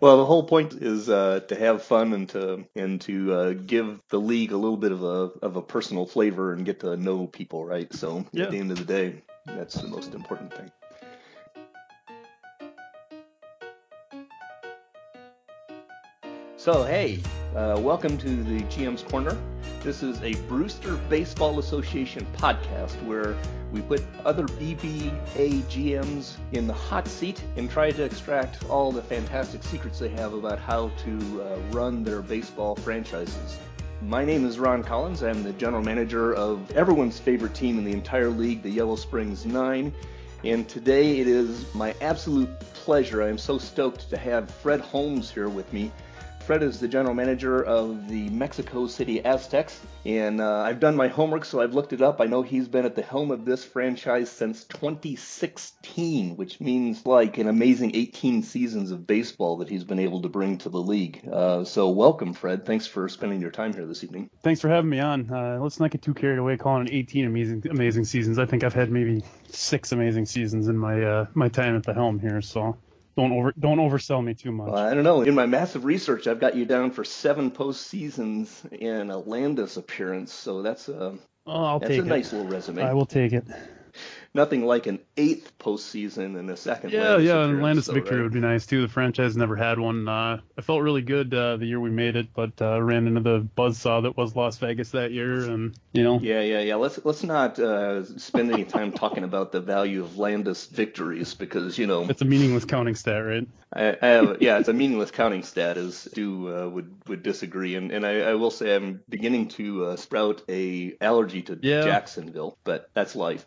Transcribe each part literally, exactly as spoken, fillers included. Well, the whole point is uh, to have fun and to and to uh, give the league a little bit of a of a personal flavor and get to know people, right? So yeah. At the end of the day, that's the most important thing. So, hey, uh, welcome to the G M's Corner. This is a Brewster Baseball Association podcast where we put other E B A G Ms in the hot seat and try to extract all the fantastic secrets they have about how to uh, run their baseball franchises. My name is Ron Collins. I'm the general manager of everyone's favorite team in the entire league, the Yellow Springs Nine. And today it is my absolute pleasure. I am so stoked to have Fred Holmes here with me. Fred is the general manager of the Mexico City Aztecs, and uh, I've done my homework, so I've looked it up. I know he's been at the helm of this franchise since twenty sixteen, which means like an amazing eighteen seasons of baseball that he's been able to bring to the league. Uh, so welcome, Fred. Thanks for spending your time here this evening. Thanks for having me on. Uh, let's not get too carried away calling it eighteen amazing amazing seasons. I think I've had maybe six amazing seasons in my uh, my time at the helm here, so... Don't over don't oversell me too much. Well, I don't know. In my massive research, I've got you down for seven postseasons and a Landis appearance, so that's a oh, I'll that's take a it. nice little resume. I will take it. Nothing like an eighth postseason and a second. Yeah, Landis yeah, and Landis so, victory right? would be nice too. The franchise never had one. Uh, I felt really good uh, the year we made it, but uh, ran into the buzzsaw that was Las Vegas that year, and you know. Yeah, yeah, yeah. Let's let's not uh, spend any time talking about the value of Landis victories because you know it's a meaningless counting stat, right? I, I have yeah, it's a meaningless counting stat. As Stu uh, would would disagree, and and I, I will say I'm beginning to uh, sprout a allergy to yeah. Jacksonville, but that's life.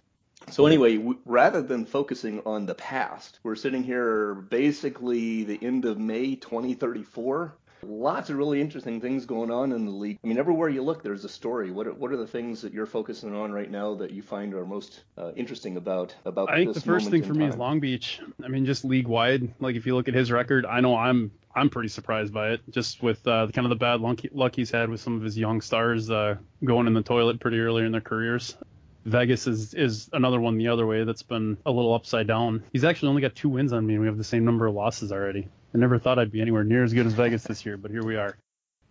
So anyway, w- rather than focusing on the past, we're sitting here basically the end of May twenty thirty-four. Lots of really interesting things going on in the league. I mean, everywhere you look, there's a story. What are, what are the things that you're focusing on right now that you find are most uh, interesting about about this moment in time? I think the first thing for me is Long Beach. I mean, just league-wide. Like, if you look at his record, I know I'm I'm pretty surprised by it, just with uh, kind of the bad luck he's had with some of his young stars uh, going in the toilet pretty early in their careers. Vegas is, is another one the other way that's been a little upside down. He's actually only got two wins on me, and we have the same number of losses already. I never thought I'd be anywhere near as good as Vegas this year, but here we are.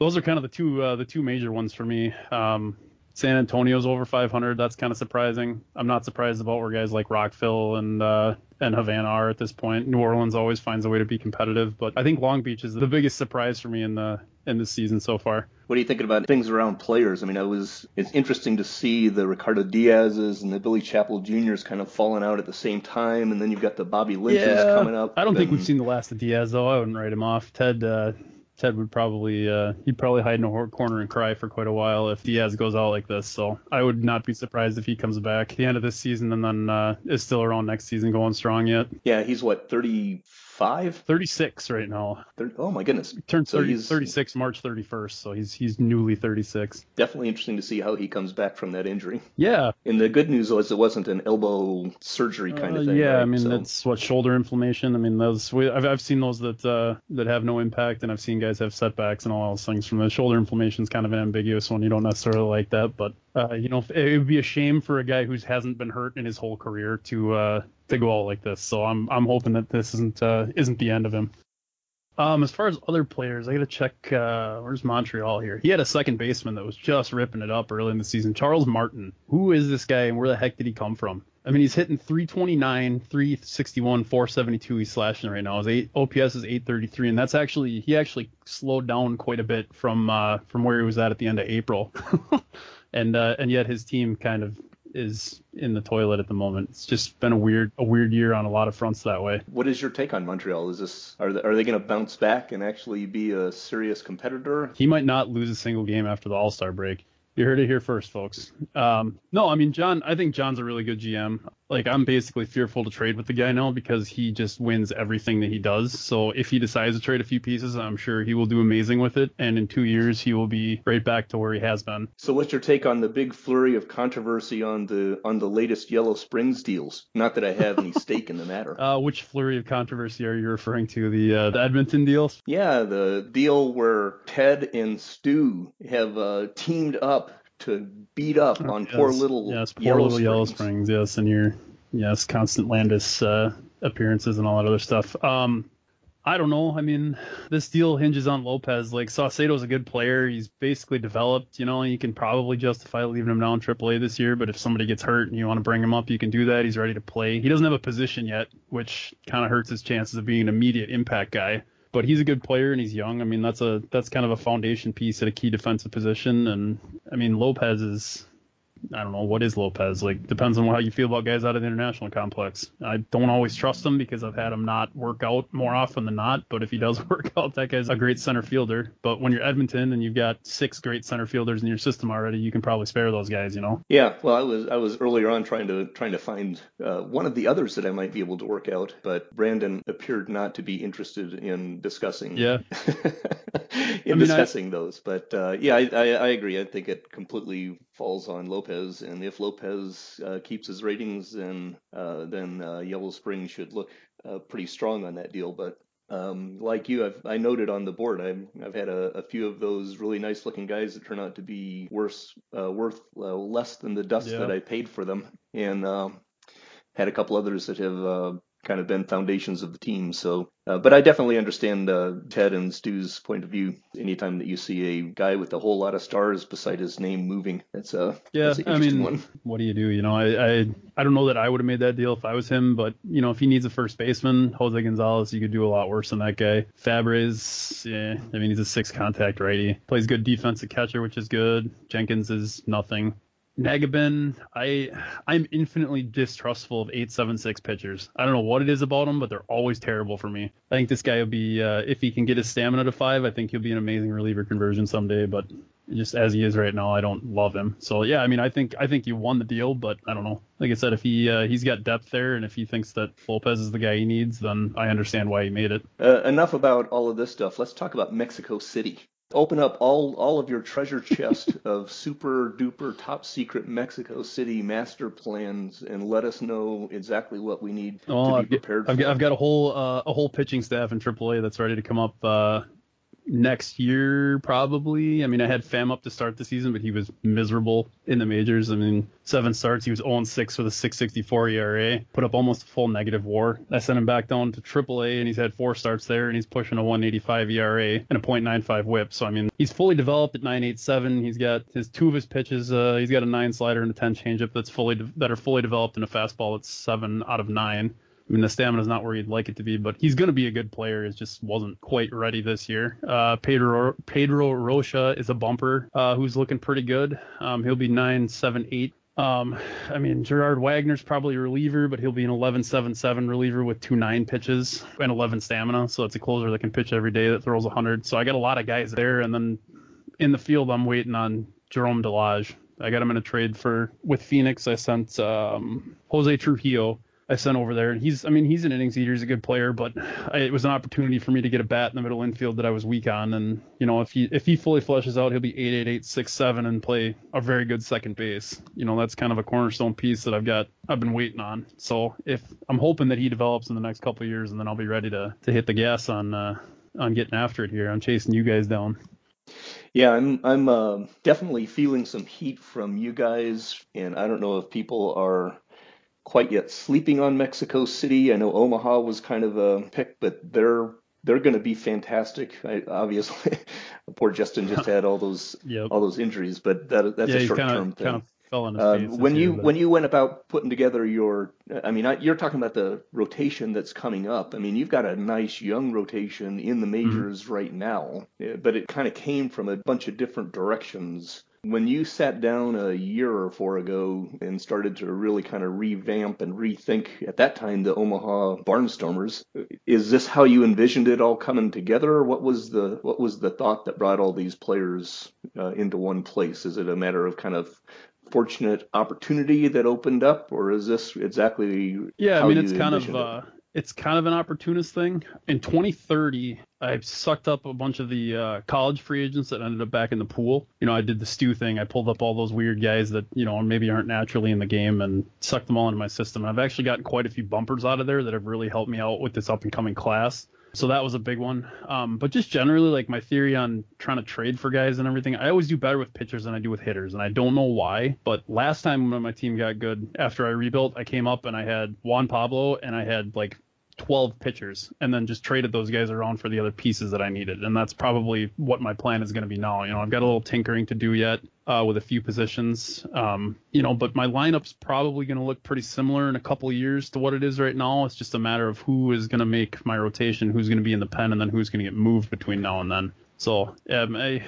Those are kind of the two uh, the two major ones for me. Um, San Antonio's over five hundred. That's kind of surprising. I'm not surprised about where guys like Rockville and uh, and Havana are at this point. New Orleans always finds a way to be competitive, but I think Long Beach is the biggest surprise for me in the in this season so far. What are you thinking about things around players? I mean, it was it's interesting to see the Ricardo Diaz's and the Billy Chappell Juniors kind of falling out at the same time, and then you've got the Bobby Lynch's yeah. coming up. I don't and... think we've seen the last of Diaz though. I wouldn't write him off. Ted uh, Ted would probably uh, he'd probably hide in a corner and cry for quite a while if Diaz goes out like this. So I would not be surprised if he comes back at the end of this season and then uh, is still around next season going strong yet. Yeah, he's what thirty-five, thirty-six right now. thirty, oh my goodness, he turned so thirty, thirty-six March thirty-first, so he's he's newly thirty-six. Definitely interesting to see how he comes back from that injury. Yeah, and the good news was it wasn't an elbow surgery kind uh, of thing. Yeah, right? I mean so. That's what shoulder inflammation. I mean those we, I've I've seen those that uh, that have no impact, and I've seen guys have setbacks and all those things from the shoulder inflammation is kind of an ambiguous one. You don't necessarily like that, but uh, you know, it would be a shame for a guy who hasn't been hurt in his whole career to uh, to go out like this. So I'm I'm hoping that this isn't uh, isn't the end of him. Um, as far as other players, I got to check. Uh, where's Montreal here? He had a second baseman that was just ripping it up early in the season. Charles Martin. Who is this guy and where the heck did he come from? I mean, he's hitting three twenty-nine, three sixty-one, four seventy-two. He's slashing right now. His eight, O P S is eight thirty-three, and that's actually he actually slowed down quite a bit from uh, from where he was at at the end of April, and uh, and yet his team kind of is in the toilet at the moment. It's just been a weird a weird year on a lot of fronts that way. What is your take on Montreal? Is this are they, are they going to bounce back and actually be a serious competitor? He might not lose a single game after the All-Star break. You heard it here first, folks. Um, no, I mean, John, I think John's a really good G M. Like, I'm basically fearful to trade with the guy now because he just wins everything that he does. So if he decides to trade a few pieces, I'm sure he will do amazing with it. And in two years, he will be right back to where he has been. So what's your take on the big flurry of controversy on the on the latest Yellow Springs deals? Not that I have any stake in the matter. Uh, which flurry of controversy are you referring to? The, uh, the Edmonton deals? Yeah, the deal where Ted and Stu have uh, teamed up to beat up on yes. poor little yes, poor Yellow little Springs. Yellow Springs, yes, and your yes constant Landis uh, appearances and all that other stuff. Um, I don't know. I mean, this deal hinges on Lopez. Like, Saucedo's a good player. He's basically developed. You know, you can probably justify leaving him down triple A this year, but if somebody gets hurt and you want to bring him up, you can do that. He's ready to play. He doesn't have a position yet, which kind of hurts his chances of being an immediate impact guy. But he's a good player and he's young. I mean, that's a that's kind of a foundation piece at a key defensive position. And, I mean, Lopez is... I don't know. What is Lopez? Like, depends on how you feel about guys out of the international complex. I don't always trust him because I've had him not work out more often than not. But if he does work out, that guy's a great center fielder. But when you're Edmonton and you've got six great center fielders in your system already, you can probably spare those guys, you know? Yeah. Well, I was I was earlier on trying to trying to find uh, one of the others that I might be able to work out. But Brandon appeared not to be interested in discussing. Yeah. in I mean, discussing I, those. But uh, yeah, I, I, I agree. I think it completely falls on Lopez, and if Lopez uh, keeps his ratings, then uh, then uh, Yellow Springs should look uh, pretty strong on that deal. But um, like you, I've, I noted on the board, I've, I've had a, a few of those really nice-looking guys that turn out to be worse, uh, worth uh, less than the dust yeah. that I paid for them, and uh, had a couple others that have uh, kind of been foundations of the team. So, uh, but I definitely understand uh, Ted and Stu's point of view. Anytime that you see a guy with a whole lot of stars beside his name moving, that's a yeah. That's an interesting I mean, one. What do you do? You know, I, I I don't know that I would have made that deal if I was him, but you know, if he needs a first baseman, Jose Gonzalez, you could do a lot worse than that guy. Fabre's, yeah, I mean, he's a six contact righty, plays good defensive catcher, which is good. Jenkins is nothing. Nagabin, I, I'm infinitely distrustful of eight seven six pitchers. I don't know what it is about them, but they're always terrible for me. I think this guy will be, uh, if he can get his stamina to five, I think he'll be an amazing reliever conversion someday, but just as he is right now, I don't love him. So, yeah, I mean, I think I think he won the deal, but I don't know. Like I said, if he, uh, he's got depth there, and if he thinks that Lopez is the guy he needs, then I understand why he made it. Uh, enough about all of this stuff. Let's talk about Mexico City. Open up all, all of your treasure chest of super-duper top-secret Mexico City master plans and let us know exactly what we need oh, to be I've prepared got, for. I've got a whole uh, a whole pitching staff in triple A that's ready to come up uh, next year, probably. I mean, I had Pham up to start the season, but he was miserable in the majors. I mean, seven starts, he was oh and six with a six sixty-four E R A, put up almost a full negative war. I sent him back down to triple A, and he's had four starts there, and he's pushing a one eighty-five E R A and a point nine five whip. So, I mean, he's fully developed at nine eighty-seven. He's got his two of his pitches. Uh, he's got a nine slider and a ten changeup that's fully de- that are fully developed, and a fastball that's seven out of nine. I mean, the stamina's not where you'd like it to be, but he's going to be a good player. It just wasn't quite ready this year. Uh, Pedro Pedro Rocha is a bumper uh, who's looking pretty good. Um, he'll be nine seven eight. Um, I mean, Gerard Wagner's probably a reliever, but he'll be an eleven seven seven reliever with two nine pitches and eleven stamina. So it's a closer that can pitch every day that throws one hundred. So I got a lot of guys there. And then in the field, I'm waiting on Jerome Delage. I got him in a trade for with Phoenix. I sent um, Jose Trujillo. I sent over there, and he's, I mean, he's an innings eater, he's a good player, but I, it was an opportunity for me to get a bat in the middle infield that I was weak on, and, you know, if he if he fully fleshes out, he'll be eight eight eight six seven and play a very good second base. You know, that's kind of a cornerstone piece that I've got, I've been waiting on, so if, I'm hoping that he develops in the next couple of years, and then I'll be ready to, to hit the gas on, uh, on getting after it here. I'm chasing you guys down. Yeah, I'm I'm uh, definitely feeling some heat from you guys, and I don't know if people are quite yet sleeping on Mexico City. I know Omaha was kind of a pick, but they're they're going to be fantastic. I, obviously, poor Justin just had all those yep. all those injuries, but that that's yeah, a short kinda, term thing. Kind of fell on his uh, face when you year, when you went about putting together your, I mean, I, you're talking about the rotation that's coming up. I mean, you've got a nice young rotation in the majors mm-hmm. right now, but it kind of came from a bunch of different directions. When you sat down a year or four ago and started to really kind of revamp and rethink, at that time, the Omaha Barnstormers, is this how you envisioned it all coming together? What was the what was the thought that brought all these players uh, into one place? Is it a matter of kind of fortunate opportunity that opened up, or is this exactly yeah, how I mean, you it's kind of, it? Uh... It's kind of an opportunist thing. In twenty thirty, I sucked up a bunch of the uh, college free agents that ended up back in the pool. You know, I did the Stu thing. I pulled up all those weird guys that, you know, maybe aren't naturally in the game and sucked them all into my system. And I've actually gotten quite a few bumpers out of there that have really helped me out with this up-and-coming class. So that was a big one. Um, but just generally, like, my theory on trying to trade for guys and everything, I always do better with pitchers than I do with hitters, and I don't know why. But last time when my team got good, after I rebuilt, I came up and I had Juan Pablo and I had, like, twelve pitchers and then just traded those guys around for the other pieces that I needed. And that's probably what my plan is going to be now. You know, I've got a little tinkering to do yet uh, with a few positions, um, you know, but my lineup's probably going to look pretty similar in a couple of years to what it is right now. It's just a matter of who is going to make my rotation, who's going to be in the pen, and then who's going to get moved between now and then. So um, I,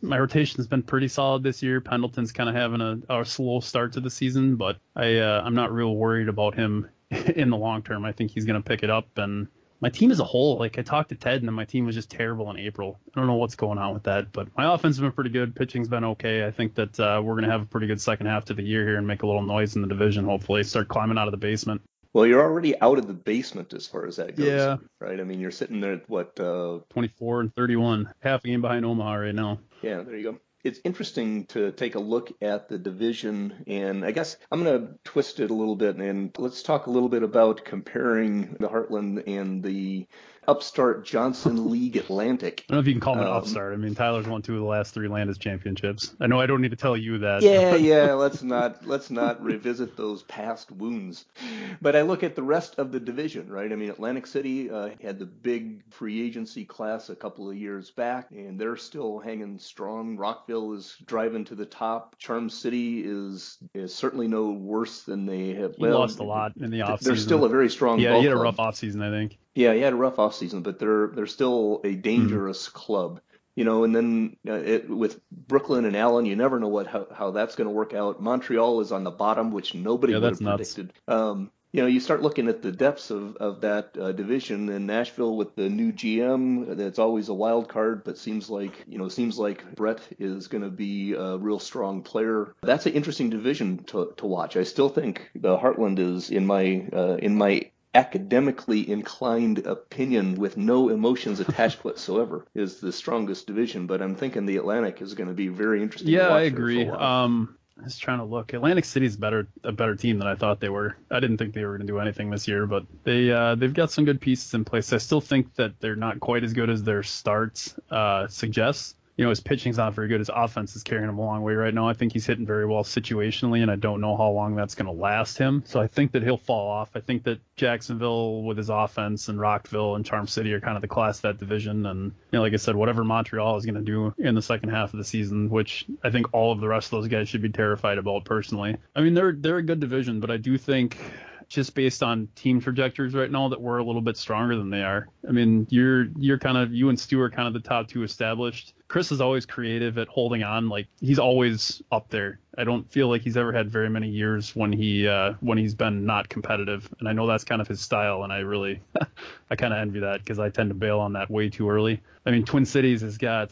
my rotation has been pretty solid this year. Pendleton's kind of having a, a slow start to the season, but I, uh, I'm not real worried about him in the long term. I think he's going to pick it up. And my team as a whole, like I talked to Ted, and then my team was just terrible in April. I don't know what's going on with that, but my offense has been pretty good. Pitching's been okay. I think that uh, we're going to have a pretty good second half to the year here and make a little noise in the division, hopefully. Start climbing out of the basement. Well, you're already out of the basement as far as that goes, yeah. Right? I mean, you're sitting there at, what, uh... twenty-four and thirty-one, half a game behind Omaha right now. Yeah, there you go. It's interesting to take a look at the division, and I guess I'm going to twist it a little bit, and let's talk a little bit about comparing the Heartland and the upstart Johnson League Atlantic. I don't know if you can call him an um, upstart. I mean, Tyler's won two of the last three Landis championships. I know I don't need to tell you that. Yeah, yeah. Let's not let's not revisit those past wounds. But I look at the rest of the division, right? I mean, Atlantic City uh, had the big free agency class a couple of years back, and they're still hanging strong. Rockville is driving to the top. Charm City is, is certainly no worse than they have been. Well, lost a lot in the offseason. They're still a very strong. Yeah, he had a rough offseason, I think. Yeah, he had a rough offseason, but they're they're still a dangerous mm. club, you know. And then uh, it, with Brooklyn and Allen, you never know what how, how that's going to work out. Montreal is on the bottom, which nobody yeah, would have predicted. Um, you know, you start looking at the depths of of that uh, division, and Nashville with the new G M, that's always a wild card, but seems like you know seems like Brett is going to be a real strong player. That's an interesting division to to watch. I still think the Heartland is in my uh, in my academically inclined opinion, with no emotions attached whatsoever, is the strongest division, but I'm thinking the Atlantic is going to be very interesting. Yeah, to watch. I agree. Um, I was trying to look. Atlantic City's better, a better team than I thought they were. I didn't think they were going to do anything this year, but they uh, they've got some good pieces in place. I still think that they're not quite as good as their starts uh, suggests. You know, his pitching's not very good. His offense is carrying him a long way right now. I think he's hitting very well situationally, and I don't know how long that's going to last him. So I think that he'll fall off. I think that Jacksonville with his offense and Rockville and Charm City are kind of the class of that division. And, you know, like I said, whatever Montreal is going to do in the second half of the season, which I think all of the rest of those guys should be terrified about personally. I mean, they're they're a good division, but I do think, just based on team trajectories right now, that we're a little bit stronger than they are. I mean, you're you're kind of you and Stu are kind of the top two established. Chris is always creative at holding on. Like, he's always up there. I don't feel like he's ever had very many years when he uh, when he's been not competitive. And I know that's kind of his style. And I really I kind of envy that, because I tend to bail on that way too early. I mean, Twin Cities has got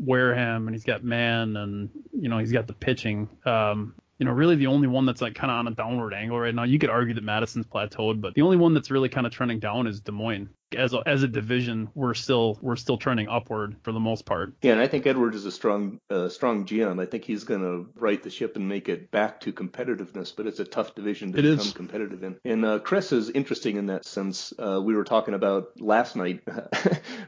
Wareham, and he's got Mann, and, you know, he's got the pitching. Um, You know, really the only one that's like kind of on a downward angle right now. You could argue that Madison's plateaued, but the only one that's really kind of trending down is Des Moines. As a, as a division, we're still we're still trending upward for the most part. Yeah, and I think Edwards is a strong uh, strong G M. I think he's going to right the ship and make it back to competitiveness. But it's a tough division to it become is. competitive in. And uh, Chris is interesting in that sense. Uh, we were talking about last night.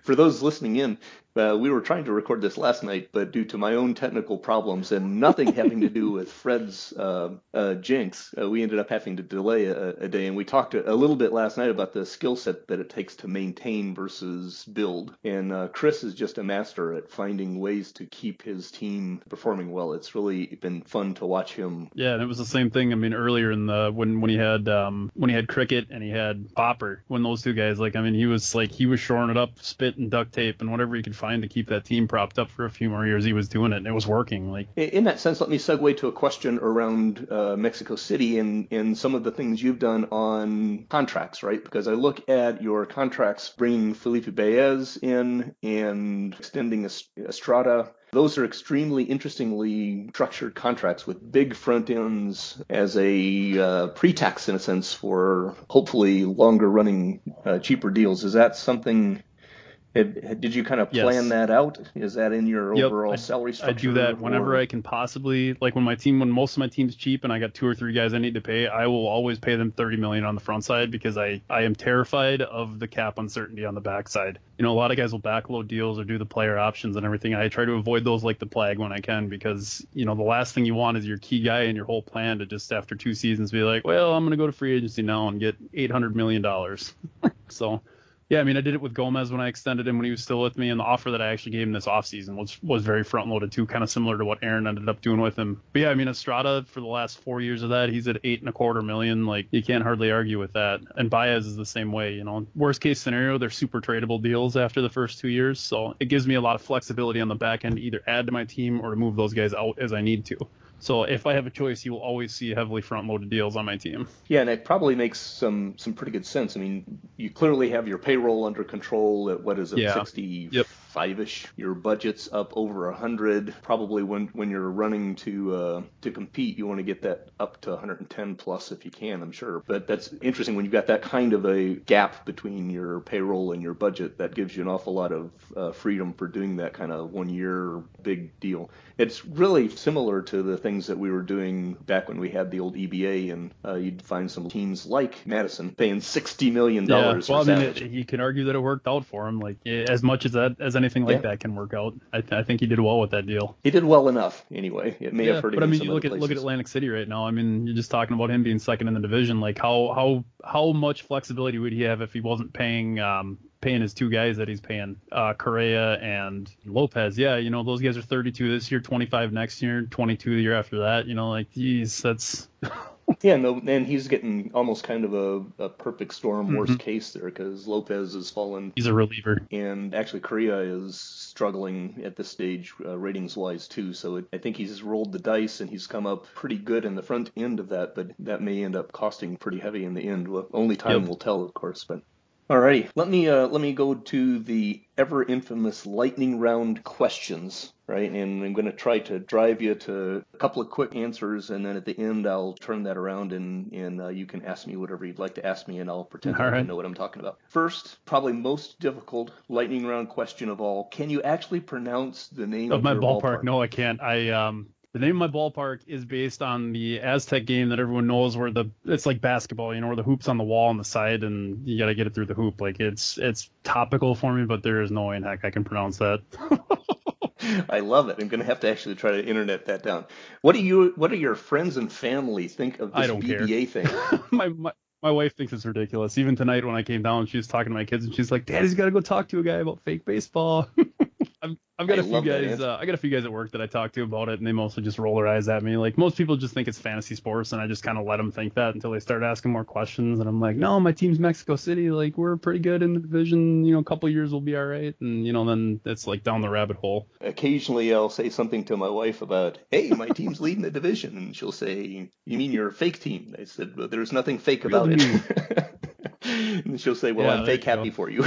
For those listening in, Uh, we were trying to record this last night, but due to my own technical problems and nothing having to do with Fred's uh, uh, jinx, uh, we ended up having to delay a, a day. And we talked a, a little bit last night about the skill set that it takes to maintain versus build. And uh, Chris is just a master at finding ways to keep his team performing well. It's really been fun to watch him. Yeah, and it was the same thing. I mean, earlier in the when when he had um, when he had Cricket and he had Popper, when those two guys, like, I mean, he was like he was shoring it up, spit and duct tape and whatever he could to keep that team propped up for a few more years. He was doing it, and it was working. Like, in that sense, let me segue to a question around uh, Mexico City and, and some of the things you've done on contracts, right? Because I look at your contracts, bringing Felipe Baez in and extending Estrada. Those are extremely interestingly structured contracts with big front ends as a uh, pre-tax, in a sense, for hopefully longer running, uh, cheaper deals. Is that something It, did you kind of plan yes. that out? Is that in your yep. overall I, salary structure? I do that whenever or? I can possibly. Like when my team, when most of my team's cheap and I got two or three guys I need to pay, I will always pay them thirty million dollars on the front side because I, I am terrified of the cap uncertainty on the back side. You know, a lot of guys will backload deals or do the player options and everything. I try to avoid those like the plague when I can because, you know, the last thing you want is your key guy and your whole plan to just after two seasons be like, well, I'm going to go to free agency now and get eight hundred million dollars. So... yeah, I mean, I did it with Gomez when I extended him when he was still with me, and the offer that I actually gave him this offseason was was very front-loaded too, kind of similar to what Aaron ended up doing with him. But yeah, I mean, Estrada, for the last four years of that, he's at eight and a quarter million. Like, you can't hardly argue with that. And Baez is the same way, you know. Worst-case scenario, they're super tradable deals after the first two years, so it gives me a lot of flexibility on the back end to either add to my team or to move those guys out as I need to. So if I have a choice, you will always see heavily front-loaded deals on my team. Yeah, and it probably makes some some pretty good sense. I mean, you clearly have your payroll under control at, what is it, yeah. sixty-five-ish? Yep. Your budget's up over one hundred. Probably when, when you're running to uh, to compete, you want to get that up to one hundred ten plus if you can, I'm sure. But that's interesting. When you've got that kind of a gap between your payroll and your budget, that gives you an awful lot of uh, freedom for doing that kind of one-year big deal. It's really similar to the thing that we were doing back when we had the old E B A, and uh, you'd find some teams like Madison paying sixty million dollars. Yeah, well, I mean, it, you can argue that it worked out for him. Like as much as that, as anything like yeah. that can work out. I, th- I think he did well with that deal. He did well enough, anyway. It may yeah, have hurt him. But I mean, you look at places. look at Atlantic City right now. I mean, you're just talking about him being second in the division. Like how how how much flexibility would he have if he wasn't paying? Um, paying his two guys that he's paying, uh, Correa and Lopez. Yeah, you know, those guys are thirty-two this year, twenty-five next year, twenty-two the year after that. You know, like, geez, that's... Yeah, no, and he's getting almost kind of a, a perfect storm mm-hmm. worst case there because Lopez has fallen. He's a reliever. And actually Correa is struggling at this stage uh, ratings-wise too. So it, I think he's rolled the dice and he's come up pretty good in the front end of that, but that may end up costing pretty heavy in the end. Well, only time yep. will tell, of course, but... Alrighty, let me uh, let me go to the ever infamous lightning round questions, right? And I'm going to try to drive you to a couple of quick answers, and then at the end I'll turn that around and and uh, you can ask me whatever you'd like to ask me, and I'll pretend all right. I know what I'm talking about. First, probably most difficult lightning round question of all: can you actually pronounce the name of, of my your ballpark? ballpark? No, I can't. I um. The name of my ballpark is based on the Aztec game that everyone knows where the it's like basketball, you know, where the hoop's on the wall on the side and you got to get it through the hoop. Like it's it's topical for me, but there is no way in heck I can pronounce that. I love it. I'm going to have to actually try to internet that down. What do you what do your friends and family think of this B B A thing? my, my my wife thinks it's ridiculous. Even tonight when I came down, she was talking to my kids and she's like, "Daddy's got to go talk to a guy about fake baseball." I've, I've got I a few guys. Uh, I got a few guys at work that I talk to about it, and they mostly just roll their eyes at me. Like most people just think it's fantasy sports, and I just kind of let them think that until they start asking more questions. And I'm like, no, my team's Mexico City. Like we're pretty good in the division. You know, a couple years we'll be all right. And you know, then it's like down the rabbit hole. Occasionally, I'll say something to my wife about, "Hey, my team's leading the division," and she'll say, "You mean your fake team?" I said, "Well, there's nothing fake about really? it." And she'll say, "Well, yeah, I'm fake happy go. for you."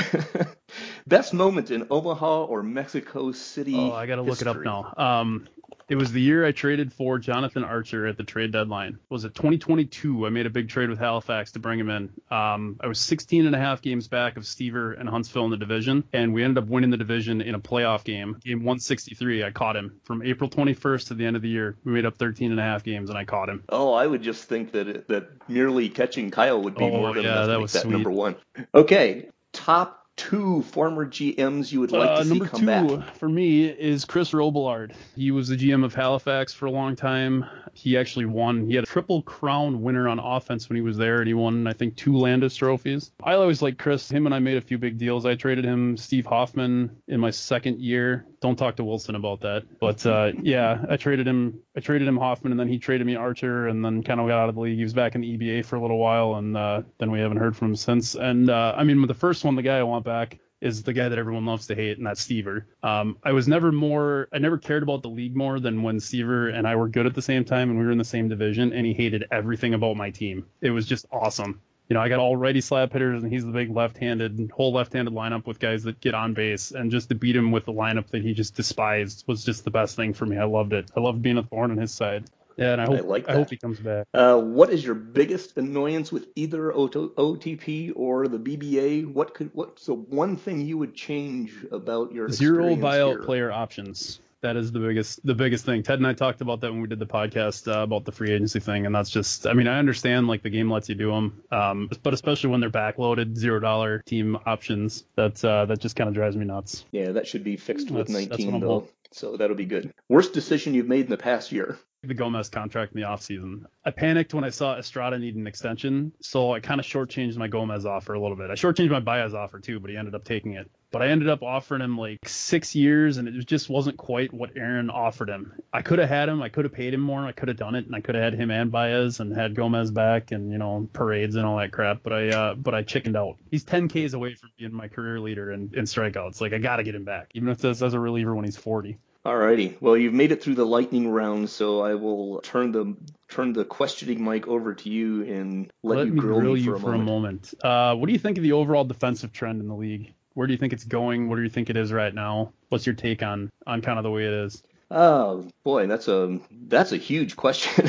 Best moment in Omaha or Mexico City? Oh, I gotta look history. it up now. Um, it was the year I traded for Jonathan Archer at the trade deadline. Was it twenty twenty-two? I made a big trade with Halifax to bring him in. Um, I was sixteen and a half games back of Stever and Huntsville in the division, and we ended up winning the division in a playoff game. Game one sixty-three, I caught him. From April twenty-first to the end of the year, we made up thirteen and a half games, and I caught him. Oh, I would just think that it, that merely catching Kyle would be oh, more than yeah, enough that to make that sweet. Number one. Okay, top two former G Ms you would like uh, to see come back. Number two for me is Chris Robillard. He was the G M of Halifax for a long time. He actually won. He had a triple crown winner on offense when he was there, and he won, I think, two Landis trophies. I always liked Chris. Him and I made a few big deals. I traded him Steve Hoffman in my second year. Don't talk to Wilson about that. But, uh, yeah, I traded him. I traded him Hoffman, and then he traded me Archer, and then kind of got out of the league. He was back in the E B A for a little while, and uh, then we haven't heard from him since. And, uh, I mean, the first one, the guy I want back is the guy that everyone loves to hate, and that's Stever. Um, I was never more, I never cared about the league more than when Stever and I were good at the same time and we were in the same division, and he hated everything about my team. It was just awesome. You know, I got all righty slap hitters, and he's the big left-handed, whole left-handed lineup with guys that get on base, and just to beat him with the lineup that he just despised was just the best thing for me. I loved it. I loved being a thorn on his side. Yeah, and I hope I, like I hope he comes back. Uh, what is your biggest annoyance with either O T P or the B B A? What could what? So one thing you would change about your zero buyout here. Player options. That is the biggest the biggest thing. Ted and I talked about that when we did the podcast uh, about the free agency thing, and that's just. I mean, I understand like the game lets you do them, um, but especially when they're backloaded zero dollar team options, that uh, that just kind of drives me nuts. Yeah, that should be fixed that's, with nineteen bill. So that'll be good. Worst decision you've made in the past year? The Gomez contract in the offseason. I panicked when I saw Estrada need an extension, so I kind of shortchanged my Gomez offer a little bit. I shortchanged my Baez offer too, but he ended up taking it. But I ended up offering him like six years, and it just wasn't quite what Aaron offered him. I could have had him. I could have paid him more. I could have done it, and I could have had him and Baez and had Gomez back and, you know, parades and all that crap. But I uh, but I chickened out. He's ten Ks away from being my career leader in, in strikeouts. Like, I got to get him back, even if that's as a reliever when he's forty. Alrighty. Well, you've made it through the lightning round, so I will turn the turn the questioning mic over to you and let, let you grill me, grill me for, you a, for moment. a moment. Uh, what do you think of the overall defensive trend in the league? Where do you think it's going? What do you think it is right now? What's your take on on kind of the way it is? Oh boy, that's a that's a huge question.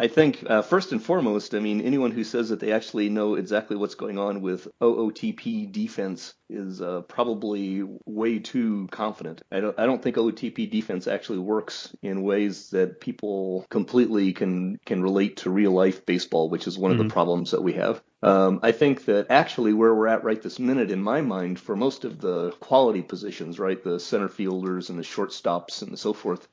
I think uh, first and foremost, I mean, anyone who says that they actually know exactly what's going on with O O T P defense is uh, probably way too confident. I don't, I don't think O O T P defense actually works in ways that people completely can can relate to real life baseball, which is one mm-hmm. of the problems that we have. Um, I think that actually where we're at right this minute, in my mind, for most of the quality positions, right, the center fielders and the shortstops and so forth,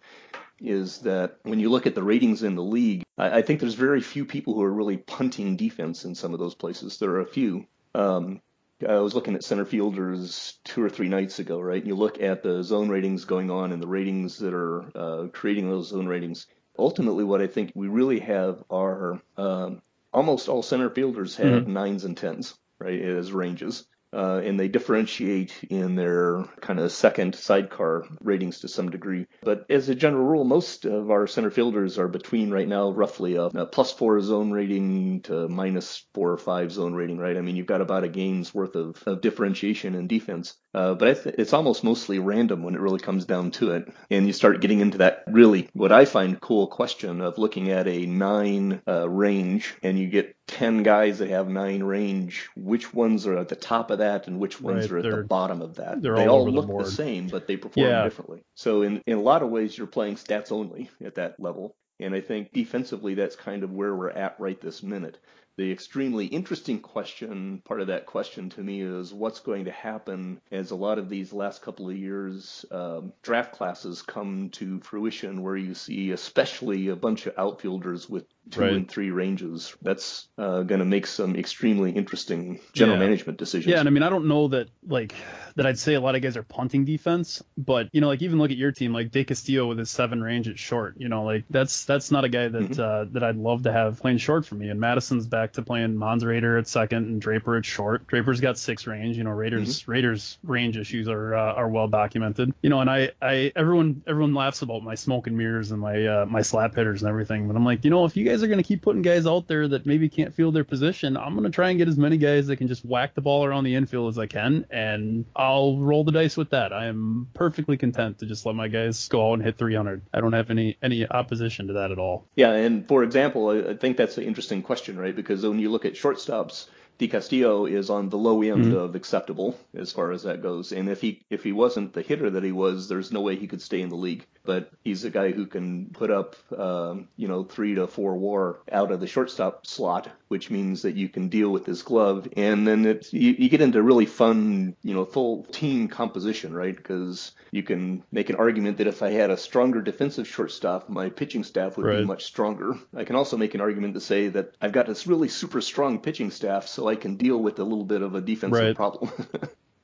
is that when you look at the ratings in the league, I, I think there's very few people who are really punting defense in some of those places. There are a few. Um, I was looking at center fielders two or three nights ago, right? And you look at the zone ratings going on and the ratings that are uh, creating those zone ratings. Ultimately, what I think we really have are... Um, almost all center fielders have mm-hmm. nines and tens, right, as ranges. Uh, and they differentiate in their kind of second sidecar ratings to some degree. But as a general rule, most of our center fielders are between right now roughly a, a plus four zone rating to minus four or five zone rating, right? I mean, you've got about a game's worth of, of differentiation in defense. Uh, but I th- it's almost mostly random when it really comes down to it. And you start getting into that really what I find cool question of looking at a nine uh, range, and you get ten guys that have nine range. Which ones are at the top of that and which ones right, are at the bottom of that? They all, all look the, the same, but they perform yeah. differently. So in, in a lot of ways, you're playing stats only at that level. And I think defensively, that's kind of where we're at right this minute. The extremely interesting question, part of that question to me, is what's going to happen as a lot of these last couple of years um, draft classes come to fruition, where you see especially a bunch of outfielders with two right. and three ranges. That's uh, going to make some extremely interesting general yeah. management decisions. Yeah, and I mean, I don't know that like that I'd say a lot of guys are punting defense, but you know, like even look at your team, like De Castillo with his seven range at short. You know, like that's that's not a guy that mm-hmm. uh, that I'd love to have playing short for me. And Madison's back to playing Mons Raider at second and Draper at short. Draper's got six range, you know. Raiders mm-hmm. Raiders range issues are uh, are well documented, you know. And I, I everyone everyone laughs about my smoke and mirrors and my uh, my slap hitters and everything, but I'm like, you know, if you guys are going to keep putting guys out there that maybe can't field their position, I'm going to try and get as many guys that can just whack the ball around the infield as I can, and I'll roll the dice with that. I am perfectly content to just let my guys go out and hit three hundred. I don't have any any opposition to that at all. Yeah, and for example, I, I think that's an interesting question, right? Because when you look at shortstops, De Castillo is on the low end mm-hmm. of acceptable as far as that goes. And if he if he wasn't the hitter that he was, there's no way he could stay in the league. But he's a guy who can put up, um, you know, three to four W A R out of the shortstop slot, which means that you can deal with his glove. And then it's, you, you get into really fun, you know, full team composition, right? Because you can make an argument that if I had a stronger defensive shortstop, my pitching staff would right. be much stronger. I can also make an argument to say that I've got this really super strong pitching staff, so I can deal with a little bit of a defensive right. problem.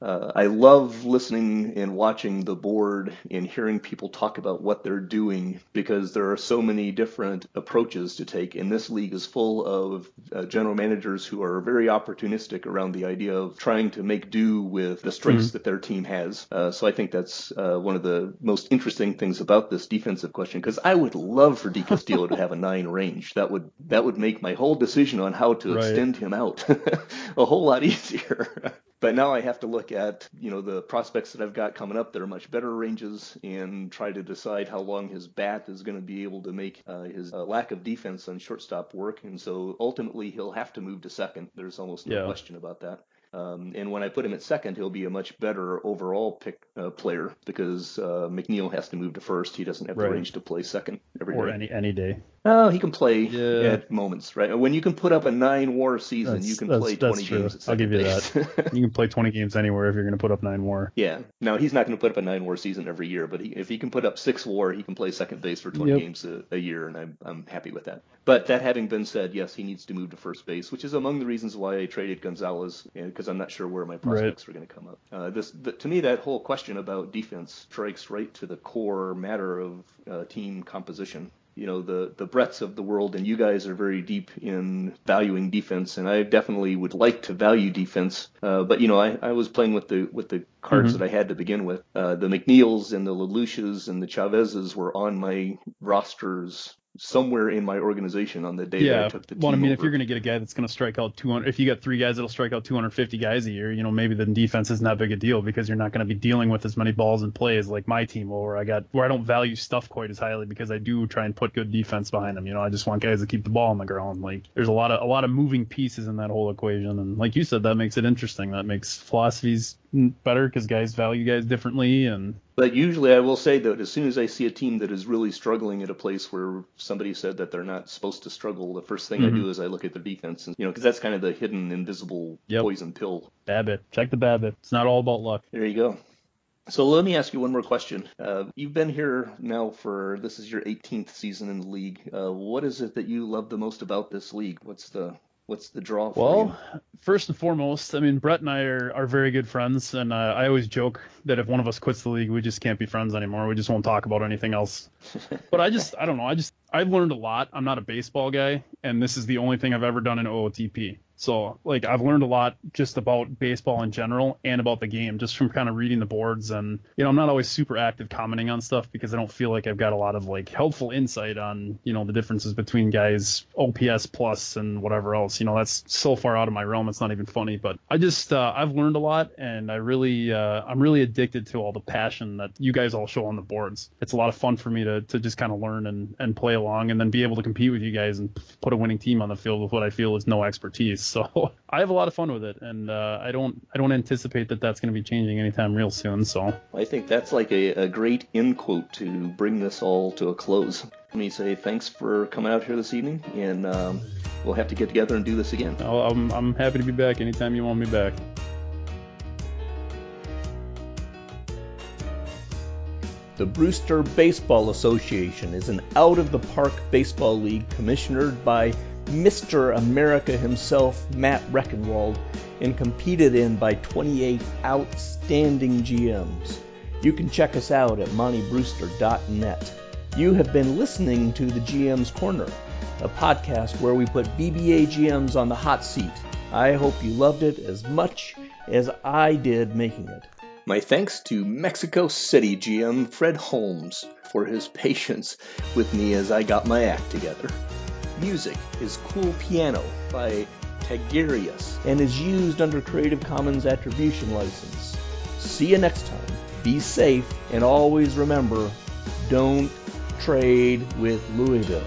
uh, I love listening and watching the board and hearing people talk about what they're doing, because there are so many different approaches to take. And this league is full of uh, general managers who are very opportunistic around the idea of trying to make do with the strengths mm-hmm. that their team has. Uh, so I think that's uh, one of the most interesting things about this defensive question, because I would love for De Castillo to have a nine range. That would that would make my whole decision on how to right. extend him out a whole lot easier. But now I have to look at, you know, the prospects that I've got coming up that are much better ranges and try to decide how long his bat is going to be able to make uh, his uh, lack of defense on shortstop work. And so ultimately he'll have to move to second. There's almost no yeah. question about that. Um, and when I put him at second, he'll be a much better overall pick uh, player because uh, McNeil has to move to first. He doesn't have right. the range to play second every or day. Or any, any day. Oh, he can play yeah. at moments, right? When you can put up a nine WAR season, that's, you can play twenty true. games at second base. I'll give you base. that. You can play twenty games anywhere if you're going to put up nine WAR. Yeah. Now, he's not going to put up a nine WAR season every year, but he, if he can put up six WAR, he can play second base for twenty yep. games a, a year, and I'm, I'm happy with that. But that having been said, yes, he needs to move to first base, which is among the reasons why I traded Gonzalez, because I'm not sure where my prospects right. are going to come up. Uh, this, the, to me, that whole question about defense strikes right to the core matter of uh, team composition. You know, the, the Bretts of the world, and you guys are very deep in valuing defense, and I definitely would like to value defense. Uh, but, you know, I, I was playing with the with the cards mm-hmm. that I had to begin with. Uh, the McNeils and the LaLuches and the Chavezes were on my rosters somewhere in my organization on the day yeah. that I took the team well, I mean, over. If you're going to get a guy that's going to strike out two hundred, if you got three guys that'll strike out two hundred fifty guys a year, you know, maybe the defense is not big a deal because you're not going to be dealing with as many balls and plays like my team where I got where I don't value stuff quite as highly because I do try and put good defense behind them. You know, I just want guys to keep the ball on the ground. Like, there's a lot of a lot of moving pieces in that whole equation, and like you said, that makes it interesting. That makes philosophies better because guys value guys differently. And but usually I will say that as soon as I see a team that is really struggling at a place where somebody said that they're not supposed to struggle, the first thing mm-hmm. I do is I look at their defense, and you know, because that's kind of the hidden invisible yep. poison pill. Babbitt, check the Babbitt. It's not all about luck. There you go. So let me ask you one more question. Uh, you've been here now for, this is your eighteenth season in the league. Uh, what is it that you love the most about this league? What's the What's the draw for Well, you? First and foremost, I mean, Brett and I are, are very good friends, and uh, I always joke that if one of us quits the league, we just can't be friends anymore. We just won't talk about anything else. But I just, I don't know, I just, I've learned a lot. I'm not a baseball guy, and this is the only thing I've ever done in O O T P. So, like, I've learned a lot just about baseball in general and about the game just from kind of reading the boards. And, you know, I'm not always super active commenting on stuff because I don't feel like I've got a lot of, like, helpful insight on, you know, the differences between guys' O P S plus and whatever else. You know, that's so far out of my realm. It's not even funny. But I just uh, I've learned a lot, and I really uh, I'm really addicted to all the passion that you guys all show on the boards. It's a lot of fun for me to, to just kind of learn and, and play along and then be able to compete with you guys and put a winning team on the field with what I feel is no expertise. So I have a lot of fun with it, and uh, I don't I don't anticipate that that's going to be changing anytime real soon. So I think that's like a, a great end quote to bring this all to a close. Let me say thanks for coming out here this evening, and um, we'll have to get together and do this again. I'll, I'm, I'm happy to be back anytime you want me back. The Brewster Baseball Association is an out-of-the-park baseball league commissionered by Mister America himself, Matt Reckenwald, and competed in by twenty-eight outstanding G Ms. You can check us out at monty brewster dot net. You have been listening to the G M's Corner, a podcast where we put B B A G Ms on the hot seat. I hope you loved it as much as I did making it. My thanks to Mexico City G M Fred Holmes for his patience with me as I got my act together. Music is Cool Piano by Tagirius and is used under Creative Commons Attribution License. See you next time. Be safe, and always remember, don't trade with Louisville.